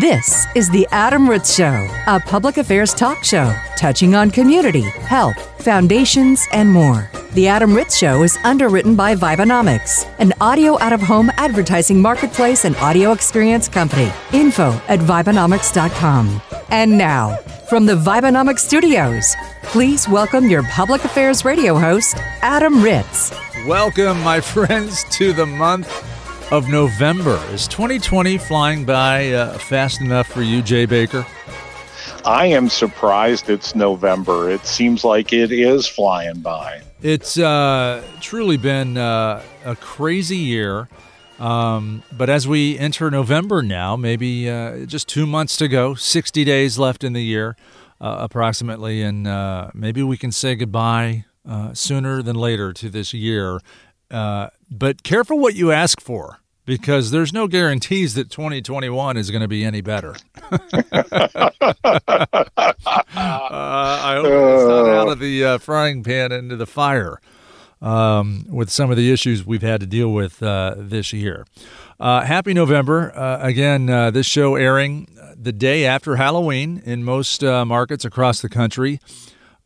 This is The Adam Ritz Show, a public affairs talk show touching on community, health, foundations, and more. The Adam Ritz Show is underwritten by Vibonomics, an audio out-of-home advertising marketplace and audio experience company. Info at Vibonomics.com. And now, from the Vibonomics studios, please welcome your public affairs radio host, Adam Ritz. Welcome, my friends, to the month of November. Is 2020 flying by fast enough for you, Jay Baker? I am surprised it's November. It seems like it is flying by. It's truly been a crazy year. But as we enter November now, maybe just 2 months to go, 60 days left in the year approximately, and maybe we can say goodbye sooner than later to this year. But careful what you ask for, because there's no guarantees that 2021 is going to be any better. I hope it's not out of the frying pan into the fire with some of the issues we've had to deal with this year. Happy November. Again, this show airing the day after Halloween in most markets across the country.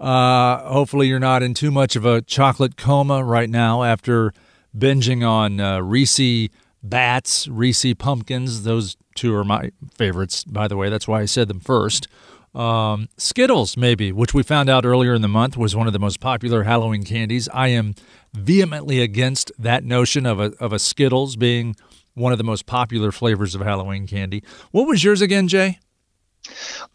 Hopefully you're not in too much of a chocolate coma right now after binging on Reese's Bats, Reese's Pumpkins. Those two are my favorites, by the way. That's why I said them first. Skittles, maybe, which we found out earlier in the month was one of the most popular Halloween candies. I am vehemently against that notion of a Skittles being one of the most popular flavors of Halloween candy. What was yours again, Jay?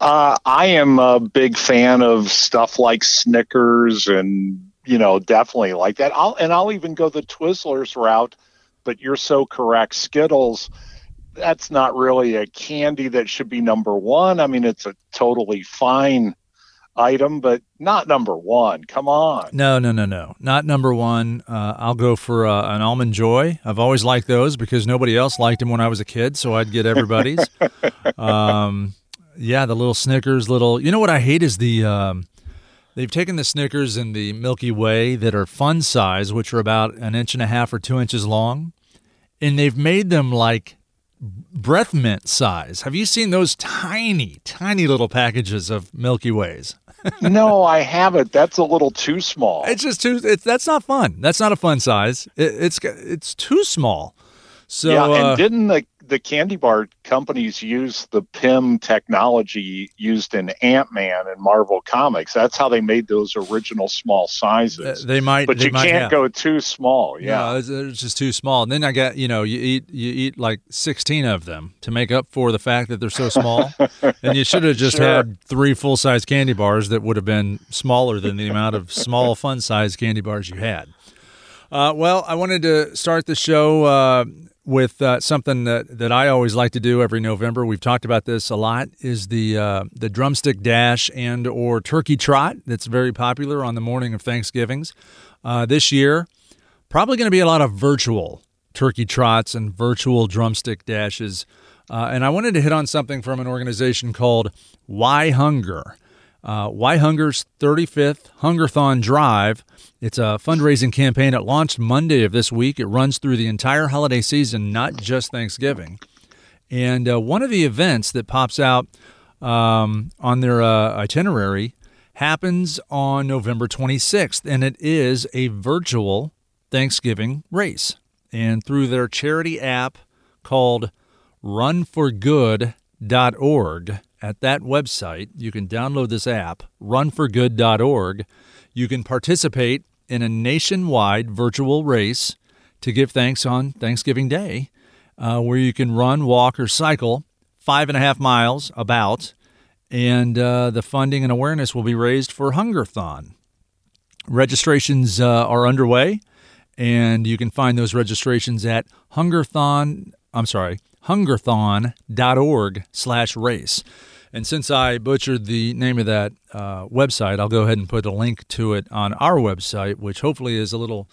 I am a big fan of stuff like Snickers and, you know, definitely like that. I'll even go the Twizzlers route, but you're so correct. Skittles, that's not really a candy that should be number one. I mean, it's a totally fine item, but not number one. Come on. No. Not number one. I'll go for an Almond Joy. I've always liked those because nobody else liked them when I was a kid, so I'd get everybody's. Yeah, the little Snickers, you know what I hate is they've taken the Snickers and the Milky Way that are fun size, which are about an inch and a half or 2 inches long, and they've made them like breath mint size. Have you seen those tiny, tiny little packages of Milky Ways? No, I haven't. That's a little too small. It's just that's not fun. That's not a fun size. It's too small. So, yeah, and didn't the candy bar companies use the PIM technology used in Ant-Man and Marvel Comics? That's how they made those original small sizes. But you can't go too small. Yeah. No, it's just too small. And then I got, you eat like 16 of them to make up for the fact that they're so small. And you should have just had three full-size candy bars that would have been smaller than the amount of small, fun-size candy bars you had. Well, I wanted to start the show with something that I always like to do every November. We've talked about this a lot, is the drumstick dash and or turkey trot that's very popular on the morning of Thanksgivings. This year, probably going to be a lot of virtual turkey trots and virtual drumstick dashes. And I wanted to hit on something from an organization called Why Hunger. Why Hunger's 35th Hungerthon Drive. It's a fundraising campaign that launched Monday of this week. It runs through the entire holiday season, not just Thanksgiving. And one of the events that pops out on their itinerary happens on November 26th, and it is a virtual Thanksgiving race. And through their charity app called runforgood.org, at that website, you can download this app, runforgood.org. You can participate in a nationwide virtual race to give thanks on Thanksgiving Day, where you can run, walk, or cycle 5.5 miles about, and the funding and awareness will be raised for Hungerthon. Registrations are underway, and you can find those registrations at hungerthon.org/race. And since I butchered the name of that website, I'll go ahead and put a link to it on our website, which hopefully is a little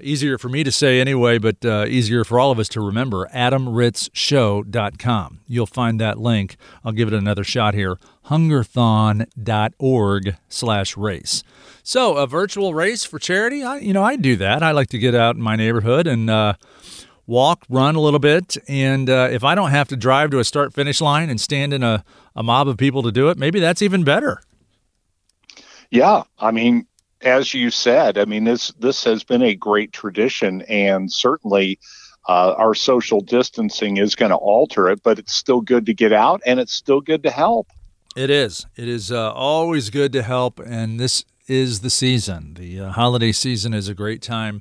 easier for me to say anyway, but easier for all of us to remember, adamritzshow.com. You'll find that link. I'll give it another shot here, hungerthon.org/race. So a virtual race for charity, I'd do that. I like to get out in my neighborhood and walk, run a little bit, and if I don't have to drive to a start-finish line and stand in a mob of people to do it, maybe that's even better. Yeah, I mean, as you said, I mean, this has been a great tradition, and certainly our social distancing is going to alter it, but it's still good to get out, and it's still good to help. It is. It is always good to help, and this is the season. The holiday season is a great time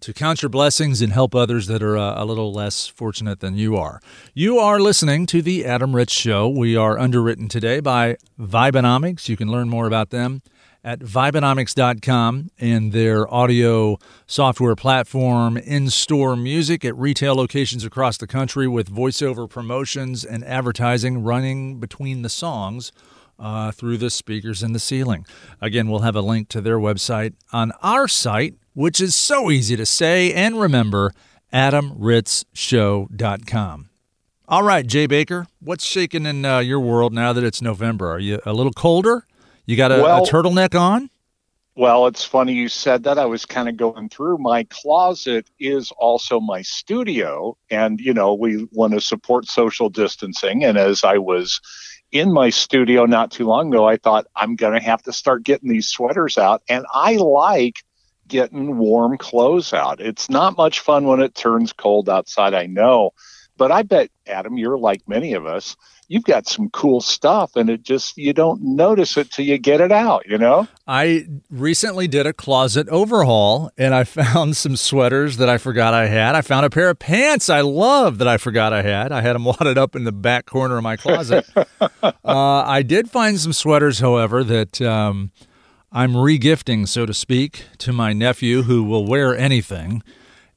to count your blessings and help others that are a little less fortunate than you are. You are listening to The Adam Rich Show. We are underwritten today by Vibonomics. You can learn more about them at Vibonomics.com and their audio software platform, in-store music at retail locations across the country with voiceover promotions and advertising running between the songs through the speakers in the ceiling. Again, we'll have a link to their website on our site, which is so easy to say and remember, adamritzshow.com. All right, Jay Baker, what's shaking in your world now that it's November? Are you a little colder? You got a turtleneck on? Well, it's funny you said that. I was kind of going through. My closet is also my studio, and, you know, we want to support social distancing. And as I was in my studio not too long ago, I thought, I'm going to have to start getting these sweaters out. And I like getting warm clothes out. It's not much fun when it turns cold outside, I know. But I bet, Adam, you're like many of us. You've got some cool stuff, and it just, you don't notice it till you get it out, you know? I recently did a closet overhaul, and I found some sweaters that I forgot I had. I found a pair of pants I love that I forgot I had. I had them wadded up in the back corner of my closet. I did find some sweaters, however, that I'm regifting, so to speak, to my nephew who will wear anything.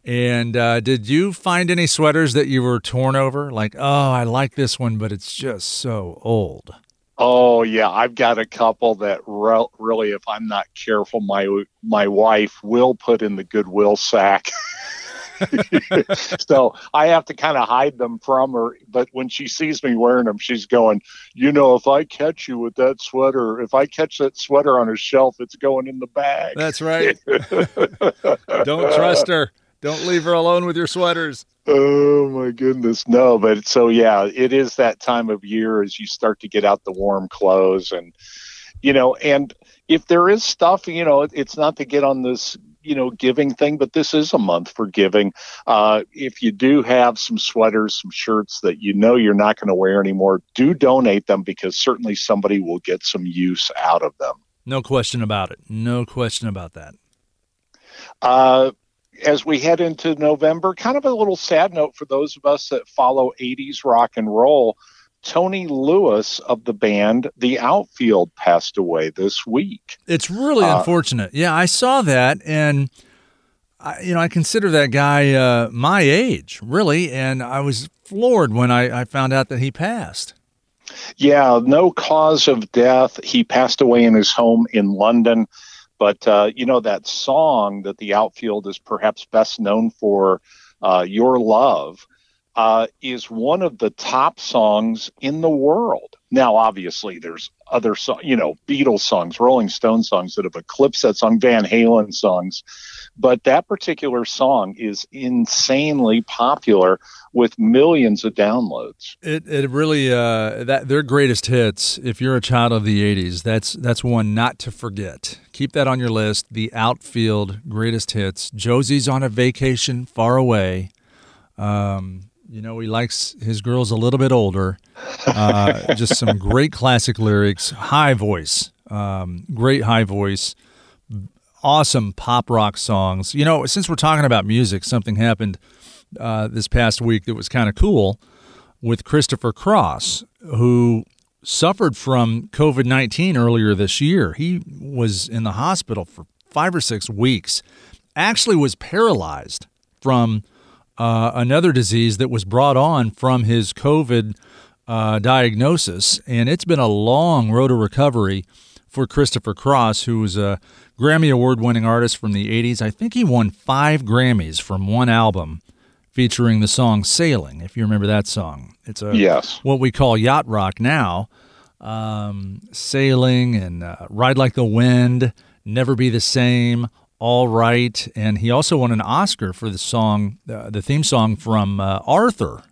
And did you find any sweaters that you were torn over? Like, oh, I like this one, but it's just so old. Oh, yeah. I've got a couple that really, if I'm not careful, my wife will put in the Goodwill sack. So I have to kind of hide them from her. But when she sees me wearing them, she's going, you know, if I catch you with that sweater, if I catch that sweater on a shelf, it's going in the bag. That's right. Don't trust her. Don't leave her alone with your sweaters. Oh, my goodness. No, but so, yeah, it is that time of year as you start to get out the warm clothes. And, you know, and if there is stuff, you know, it's not to get on this, you know, giving thing, but this is a month for giving. If you do have some sweaters, some shirts that you know you're not going to wear anymore, do donate them because certainly somebody will get some use out of them. No question about it. No question about that. As we head into November, kind of a little sad note for those of us that follow 80s rock and roll, Tony Lewis of the band The Outfield passed away this week. It's really unfortunate. Yeah, I saw that, and I consider that guy my age, really, and I was floored when I found out that he passed. Yeah, no cause of death. He passed away in his home in London. But, you know, that song that The Outfield is perhaps best known for, Your Love, is one of the top songs in the world. Now, obviously, there's other songs, you know, Beatles songs, Rolling Stones songs that have eclipsed that song, Van Halen songs. But that particular song is insanely popular with millions of downloads. It really, that their greatest hits, if you're a child of the 80s, that's one not to forget. Keep that on your list, The Outfield, greatest hits. Josie's on a vacation far away. You know, he likes his girls a little bit older. Just some great classic lyrics, high voice, great high voice. Awesome pop rock songs. You know, since we're talking about music, something happened this past week that was kind of cool with Christopher Cross, who suffered from COVID-19 earlier this year. He was in the hospital for 5 or 6 weeks, actually was paralyzed from another disease that was brought on from his COVID diagnosis. And it's been a long road to recovery for Christopher Cross, who was a Grammy Award-winning artist from the 80s. I think he won 5 Grammys from one album featuring the song Sailing, if you remember that song. It's what we call yacht rock now. Sailing and Ride Like the Wind, Never Be the Same, All Right. And he also won an Oscar for the song, the theme song from Arthur,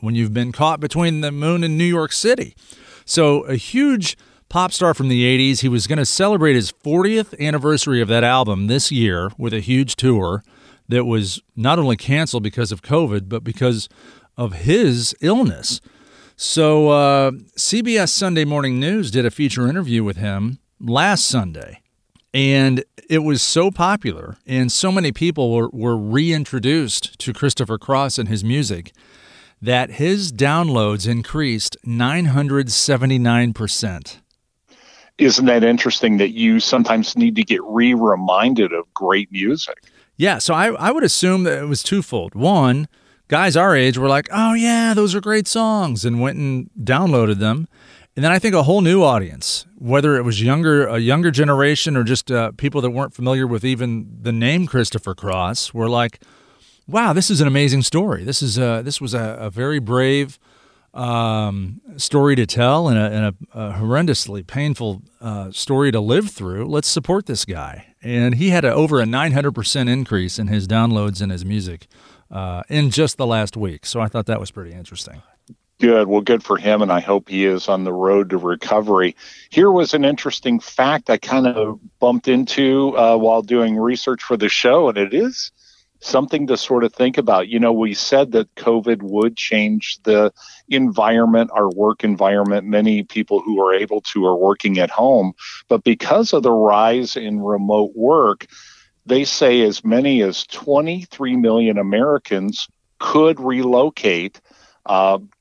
When You've Been Caught Between the Moon and New York City. So a huge pop star from the 80s. He was going to celebrate his 40th anniversary of that album this year with a huge tour that was not only canceled because of COVID, but because of his illness. So CBS Sunday Morning News did a feature interview with him last Sunday. And it was so popular, and so many people were reintroduced to Christopher Cross and his music, that his downloads increased 979%. Isn't that interesting that you sometimes need to get reminded of great music? Yeah, so I would assume that it was twofold. One, guys our age were like, oh yeah, those are great songs, and went and downloaded them. And then I think a whole new audience, whether it was a younger generation or just people that weren't familiar with even the name Christopher Cross, were like, wow, this is an amazing story. This was a very brave story to tell, and a horrendously painful story to live through. Let's support this guy. And he had over a 900% increase in his downloads and his music in just the last week. So I thought that was pretty interesting. Good. Well, good for him, and I hope he is on the road to recovery. Here was an interesting fact I kind of bumped into while doing research for the show, and it is something to sort of think about. You know, we said that COVID would change the environment, our work environment. Many people who are able to are working at home, but because of the rise in remote work, they say as many as 23 million Americans could relocate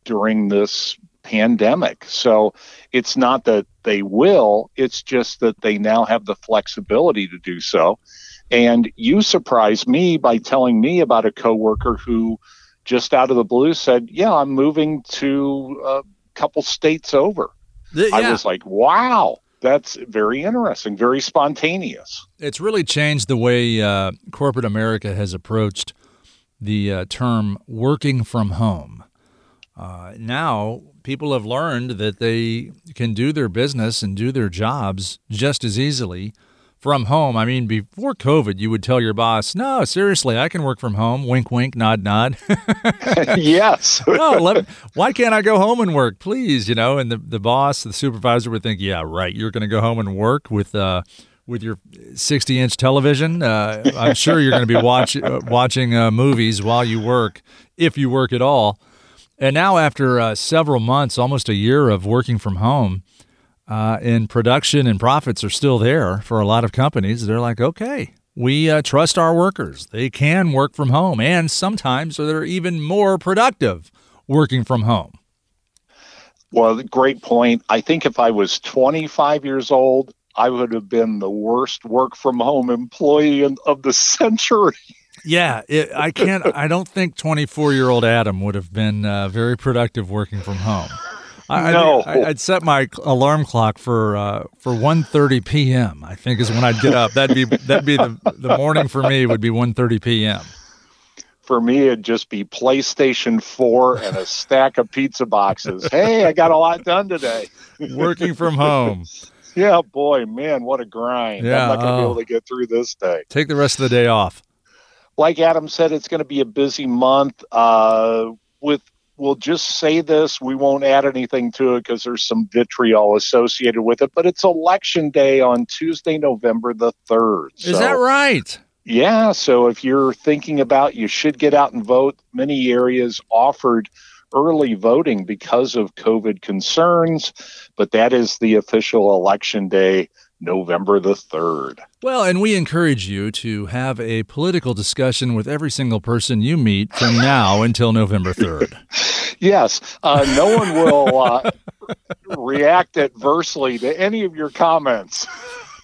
during this pandemic. So it's not that they will, it's just that they now have the flexibility to do so. And you surprised me by telling me about a coworker who just out of the blue said, yeah, I'm moving to a couple states over. Yeah. I was like, wow, that's very interesting, very spontaneous. It's really changed the way corporate America has approached the term working from home. Now, people have learned that they can do their business and do their jobs just as easily from home. I mean, before COVID, you would tell your boss, no, seriously, I can work from home. Wink, wink, nod, nod. Yes. No, why can't I go home and work, please? You know, and the boss, the supervisor would think, yeah, right, you're going to go home and work with your 60-inch television. I'm sure you're going to be watching movies while you work, if you work at all. And now after several months, almost a year of working from home, and production and profits are still there for a lot of companies, they're like, okay, we trust our workers. They can work from home, and sometimes they're even more productive working from home. Well, great point. I think if I was 25 years old, I would have been the worst work-from-home employee of the century. Yeah, I don't think 24-year-old Adam would have been very productive working from home. No. I'd set my alarm clock for 1:30 p.m., I think, is when I'd get up. That'd be the morning for me would be 1:30 p.m. For me, it'd just be PlayStation 4 and a stack of pizza boxes. Hey, I got a lot done today. Working from home. Yeah, boy, man, what a grind. Yeah, I'm not going to be able to get through this day. Take the rest of the day off. Like Adam said, it's going to be a busy month. We'll just say this. We won't add anything to it because there's some vitriol associated with it. But it's Election Day on Tuesday, November the 3rd. Is that right? Yeah. So if you're thinking about, you should get out and vote. Many areas offered early voting because of COVID concerns. But that is the official Election Day, November the 3rd. Well, and we encourage you to have a political discussion with every single person you meet from now until November 3rd. Yes. No one will react adversely to any of your comments.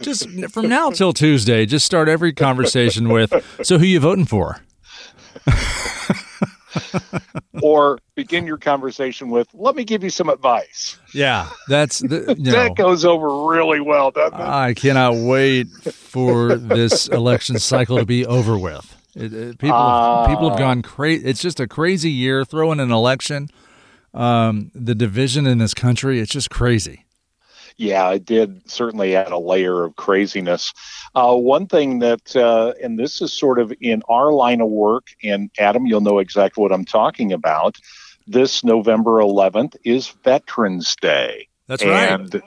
Just from now till Tuesday, just start every conversation with, so who you voting for? Or begin your conversation with, let me give you some advice. Yeah, that goes over really well, doesn't it? I cannot wait for this election cycle to be over with. People have gone crazy. It's just a crazy year. Throw in an election, the division in this country, it's just crazy. yeah, it did certainly add a layer of craziness. One thing that, and this is sort of in our line of work, and Adam, you'll know exactly what I'm talking about. This November 11th is Veterans Day. That's right. And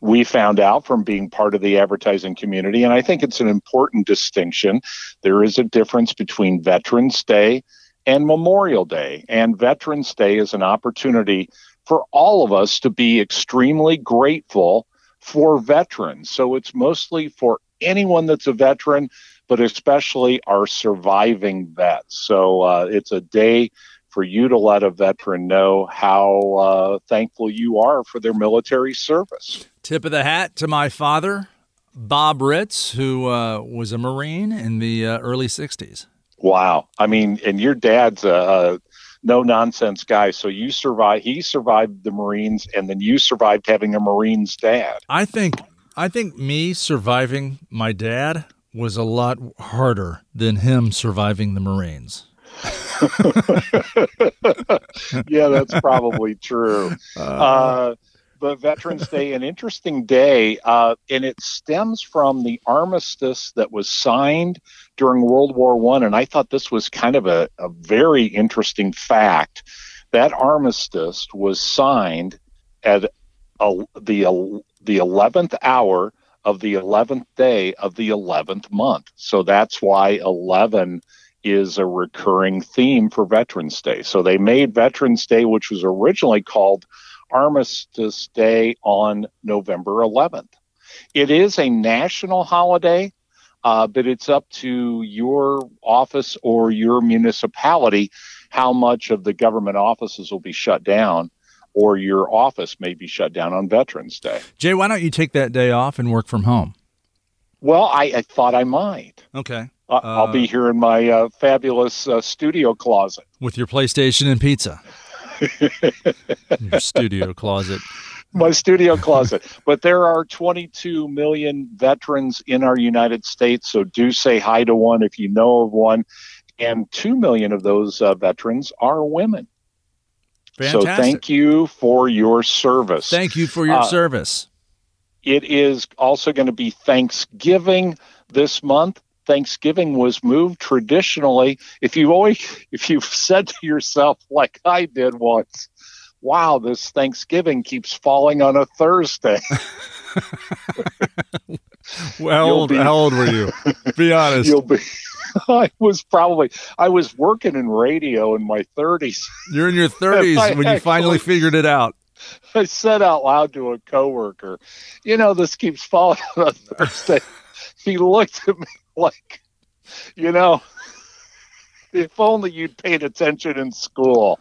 we found out from being part of the advertising community, and I think it's an important distinction. There is a difference between Veterans Day and Memorial Day. And Veterans Day is an opportunity for all of us to be extremely grateful for veterans. So it's mostly for anyone that's a veteran, but especially our surviving vets. So it's a day for you to let a veteran know how thankful you are for their military service. Tip of the hat to my father, Bob Ritz, who was a Marine in the early 60s. Wow. I mean, and your dad's a no-nonsense guy. So you survived. He survived the Marines, and then you survived having a Marine's dad. I think me surviving my dad was a lot harder than him surviving the Marines. Yeah, that's probably true. But Veterans Day, an interesting day, and it stems from the armistice that was signed during World War I, and I thought this was kind of a very interesting fact. That armistice was signed at the 11th hour of the 11th day of the 11th month. So that's why 11 is a recurring theme for Veterans Day. So they made Veterans Day, which was originally called Armistice Day, on November 11th. It is a national holiday, but it's up to your office or your municipality how much of the government offices will be shut down, or your office may be shut down on Veterans Day. Jay, why don't you take that day off and work from home? Well, I thought I might. Okay. I'll be here in my fabulous studio closet. With your PlayStation and pizza. Your studio closet. My studio closet. But there are 22 million veterans in our United States, so do say hi to one if you know of one. And 2 million of those veterans are women. Fantastic. So thank you for your service. Thank you for your service. It is also going to be Thanksgiving this month. Thanksgiving was moved traditionally. If you've said to yourself, like I did once, wow, this Thanksgiving keeps falling on a Thursday. How old were you? Be honest. I was working in radio in my 30s. You're in your 30s you finally figured it out. I said out loud to a coworker, this keeps falling on a Thursday. He looked at me like, if only you'd paid attention in school.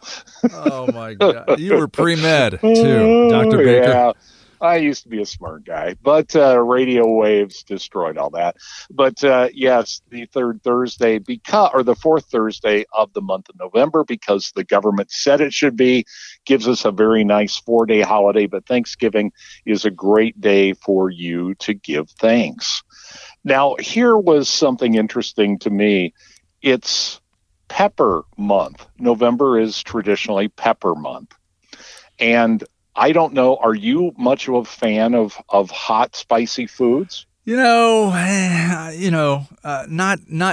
Oh, my God. You were pre-med, too, Dr. Baker. Yeah, I used to be a smart guy, but radio waves destroyed all that. But, yes, the third Thursday, or the fourth Thursday of the month of November, because the government said it should be, gives us a very nice 4-day holiday. But Thanksgiving is a great day for you to give thanks. Now, here was something interesting to me. It's Pepper Month. November is traditionally Pepper Month. And I don't know, are you much of a fan of hot, spicy foods? Not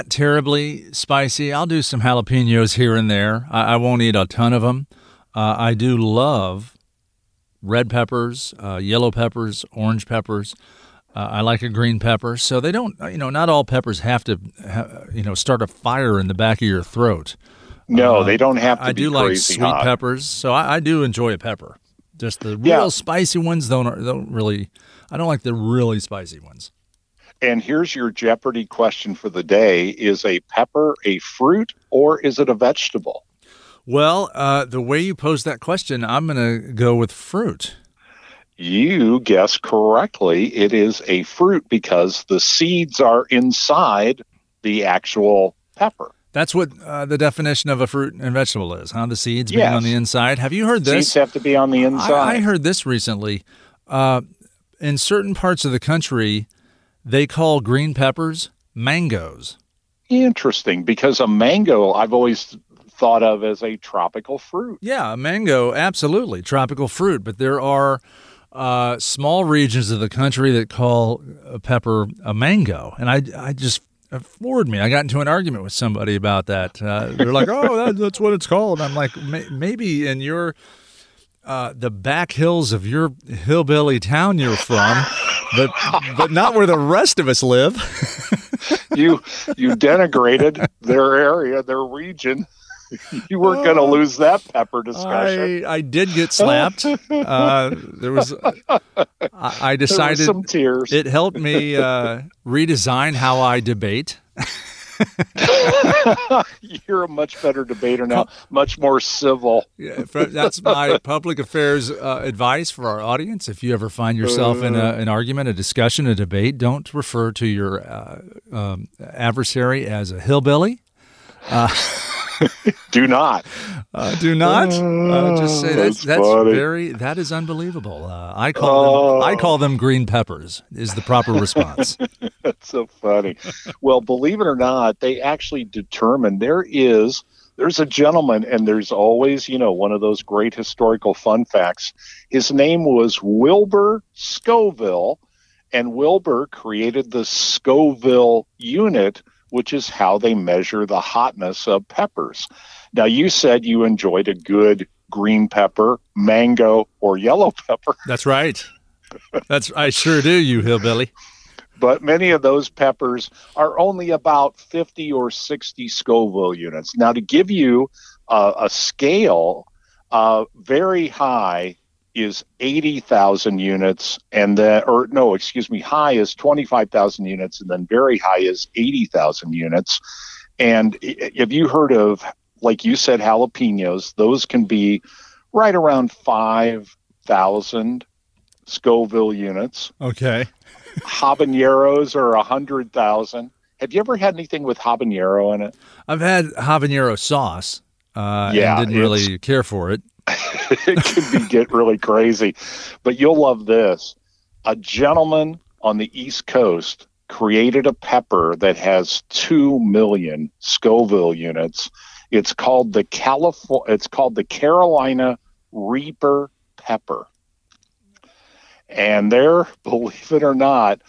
terribly spicy. I'll do some jalapenos here and there. I won't eat a ton of them. I do love red peppers, yellow peppers, orange peppers. I like a green pepper. So they don't, not all peppers have to, start a fire in the back of your throat. No, they don't have to be crazy hot. I do like sweet peppers. So I do enjoy a pepper. Just the real spicy ones don't really, I don't like the really spicy ones. And here's your Jeopardy question for the day. Is a pepper a fruit or is it a vegetable? Well, the way you posed that question, I'm going to go with fruit. You guessed correctly. It is a fruit because the seeds are inside the actual pepper. That's what the definition of a fruit and vegetable is, huh? The seeds being on the inside. Have you heard this? Seeds have to be on the inside. I heard this recently. In certain parts of the country, they call green peppers mangoes. Interesting, because a mango, I've always thought of as a tropical fruit. Yeah, a mango, absolutely, tropical fruit. But there are small regions of the country that call a pepper a mango. And I just, it floored me. I got into an argument with somebody about that. They're like, oh, that's what it's called. I'm like, maybe in your, the back hills of your hillbilly town you're from, but not where the rest of us live. You denigrated their area, their region. You weren't going to lose that pepper discussion. I did get slapped. I decided there was some tears. It helped me redesign how I debate. You're a much better debater now, much more civil. Yeah, that's my public affairs advice for our audience. If you ever find yourself in an argument, a discussion, a debate, don't refer to your adversary as a hillbilly. Do not. Just say that's very. That is unbelievable. I call them green peppers. Is the proper response. That's so funny. Well, believe it or not, they actually determined there's a gentleman, and there's always one of those great historical fun facts. His name was Wilbur Scoville, and Wilbur created the Scoville unit, which is how they measure the hotness of peppers. Now, you said you enjoyed a good green pepper, mango, or yellow pepper. That's right. I sure do, you hillbilly. But many of those peppers are only about 50 or 60 Scoville units. Now, to give you a scale, very high is 80,000 units, high is 25,000 units, and then very high is 80,000 units. And if you heard of, like you said, jalapenos, those can be right around 5,000 Scoville units. Okay. Habaneros are 100,000. Have you ever had anything with habanero in it? I've had habanero sauce. And didn't really care for it. It can get really crazy, but you'll love this. A gentleman on the East Coast created a pepper that has 2 million Scoville units. It's called the Carolina Reaper pepper. And there, believe it or not,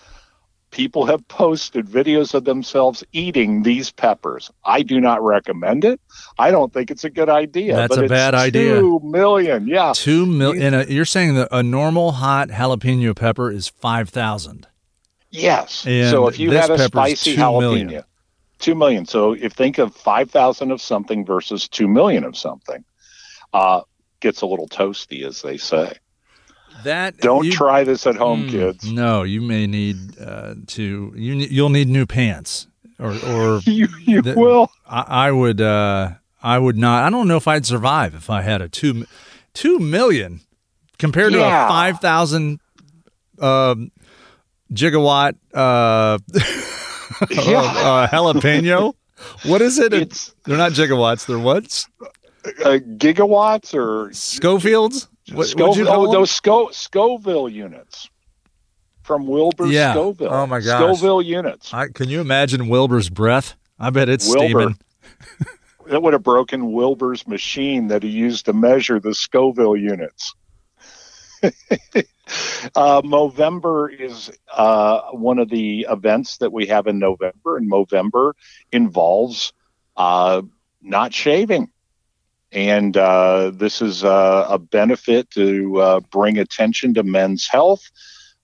people have posted videos of themselves eating these peppers. I do not recommend it. I don't think it's a good idea. That's a bad idea. 2 million, yeah. 2 million. And you're saying that a normal hot jalapeno pepper is 5,000. Yes. And so if you had a spicy jalapeno, 2 million. So if think of 5,000 of something versus 2 million of something, gets a little toasty, as they say. Don't try this at home, kids. No, you may need you'll need new pants or you will. I would not. I don't know if I'd survive if I had a 2 million compared to a 5,000 gigawatt jalapeno. What is it? They're not gigawatts. They're what? Gigawatts or Scofields? Scoville units from Wilbur Scoville. Oh my gosh. Scoville units. Can you imagine Wilbur's breath? I bet it's steaming. That would have broken Wilbur's machine that he used to measure the Scoville units. Movember is one of the events that we have in November, and Movember involves not shaving. And this is a benefit to bring attention to men's health.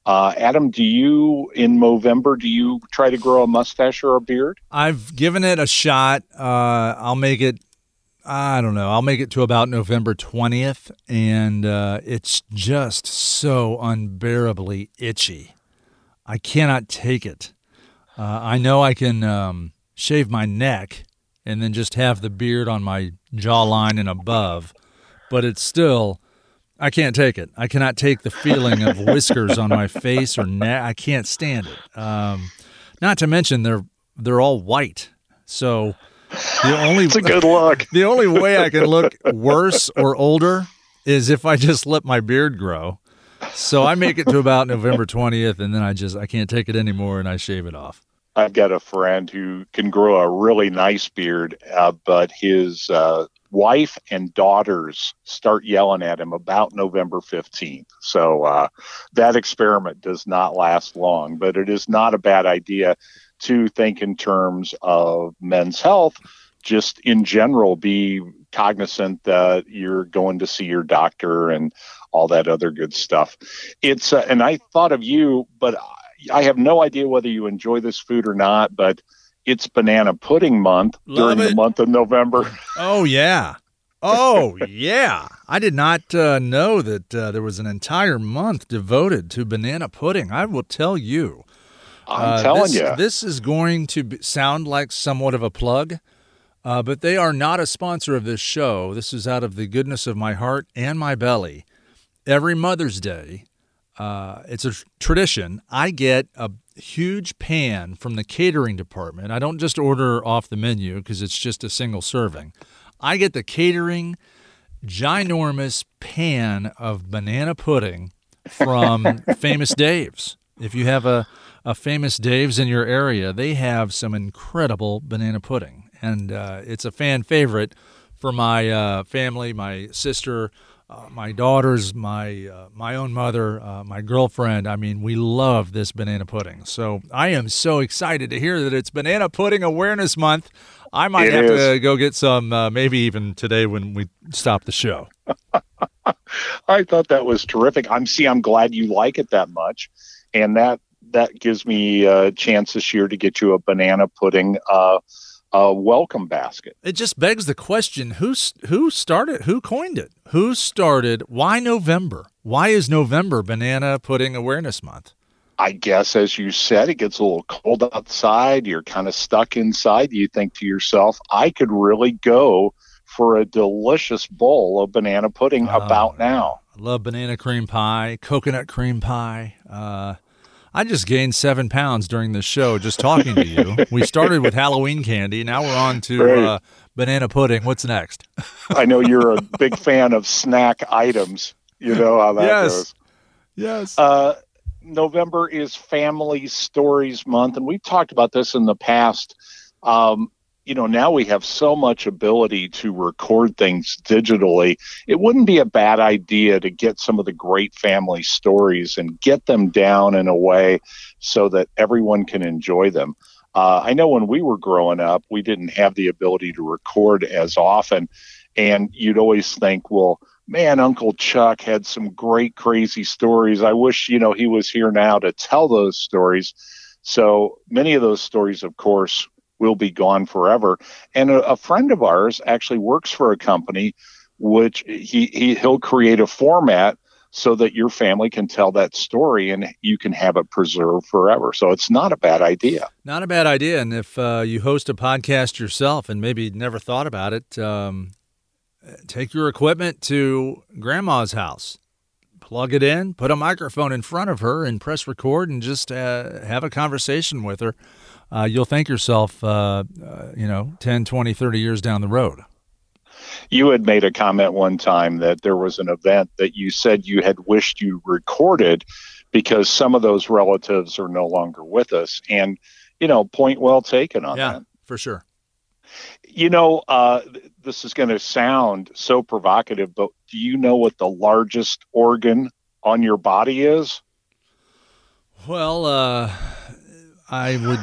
Adam, in Movember, do you try to grow a mustache or a beard? I've given it a shot. I'll make it to about November 20th. And it's just so unbearably itchy. I cannot take it. I know I can shave my neck and then just have the beard on my jawline and above, but it's still, I can't take it. I cannot take the feeling of whiskers on my face or neck. I can't stand it. Not to mention they're all white. So it's a good look. The only way I can look worse or older is if I just let my beard grow. So I make it to about November 20th, and then I can't take it anymore, and I shave it off. I've got a friend who can grow a really nice beard, but his wife and daughters start yelling at him about November 15th. So that experiment does not last long, but it is not a bad idea to think in terms of men's health. Just in general, be cognizant that you're going to see your doctor and all that other good stuff. It's and I thought of you, but I have no idea whether you enjoy this food or not, but it's banana pudding month the month of November. Oh, yeah. Oh, yeah. I did not know that there was an entire month devoted to banana pudding. I will tell you. I'm telling you. This is going to sound like somewhat of a plug. But they are not a sponsor of this show. This is out of the goodness of my heart and my belly. Every Mother's Day, it's a tradition, I get a huge pan from the catering department. I don't just order off the menu because it's just a single serving. I get the catering ginormous pan of banana pudding from Famous Dave's. If you have a Famous Dave's in your area, they have some incredible banana pudding. And it's a fan favorite for my family, my sister, my daughters, my own mother, my girlfriend. I mean, we love this banana pudding. So I am so excited to hear that it's Banana Pudding Awareness Month. I might have to go get some, maybe even today when we stop the show. I thought that was terrific. I'm glad you like it that much, and that gives me a chance this year to get you a banana pudding. A welcome basket. It just begs the question, who coined it? Why November? Why is November Banana Pudding Awareness Month? I guess, as you said, it gets a little cold outside. You're kind of stuck inside. You think to yourself, I could really go for a delicious bowl of banana pudding about now. I love banana cream pie, coconut cream pie. I just gained 7 pounds during this show just talking to you. We started with Halloween candy. Now we're on to banana pudding. What's next? I know you're a big fan of snack items. You know how that goes. Yes. November is Family Stories Month, and we've talked about this in the past. Now we have so much ability to record things digitally. It wouldn't be a bad idea to get some of the great family stories and get them down in a way so that everyone can enjoy them. I know when we were growing up, we didn't have the ability to record as often. And you'd always think, well, man, Uncle Chuck had some great, crazy stories. I wish, he was here now to tell those stories. So many of those stories, of course, will be gone forever. And a friend of ours actually works for a company which he'll create a format so that your family can tell that story and you can have it preserved forever. So it's not a bad idea. Not a bad idea. And if you host a podcast yourself and maybe never thought about it, take your equipment to grandma's house, plug it in, put a microphone in front of her and press record and just have a conversation with her. You'll thank yourself, 10, 20, 30 years down the road. You had made a comment one time that there was an event that you said you had wished you recorded because some of those relatives are no longer with us. And, point well taken on that. Yeah, for sure. This is going to sound so provocative, but do you know what the largest organ on your body is? Well, I would...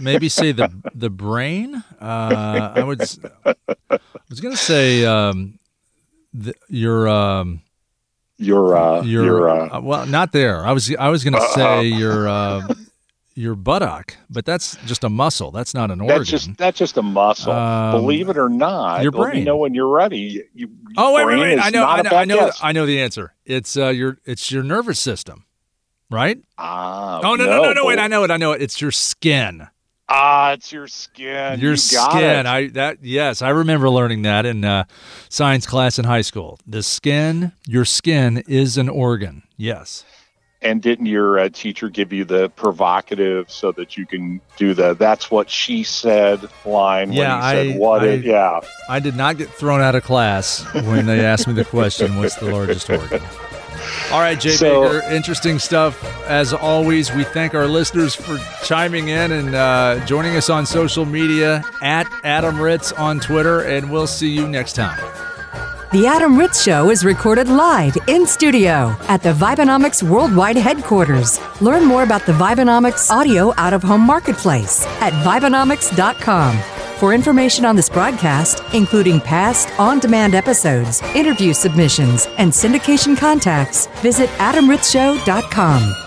maybe say the brain. I was going to say your well, not there. I was going to say your buttock, but that's just a muscle. That's not an organ. That's just a muscle. Believe it or not, your brain. Let me know when you're ready. Wait. I know the answer. It's your nervous system, right? No. Wait, I know it. It's your skin. It's your skin. Your skin. I remember learning that in science class in high school. Your skin is an organ. Yes. And didn't your teacher give you the provocative so that you can do the "that's what she said" line when he said what? I did not get thrown out of class when they asked me the question, "What's the largest organ?" All right, Jay Baker, interesting stuff. As always, we thank our listeners for chiming in and joining us on social media, at Adam Ritz on Twitter, and we'll see you next time. The Adam Ritz Show is recorded live in studio at the Vibonomics Worldwide Headquarters. Learn more about the Vibonomics Audio Out-of-Home Marketplace at Vibonomics.com. For information on this broadcast, including past on-demand episodes, interview submissions, and syndication contacts, visit AdamRitzShow.com.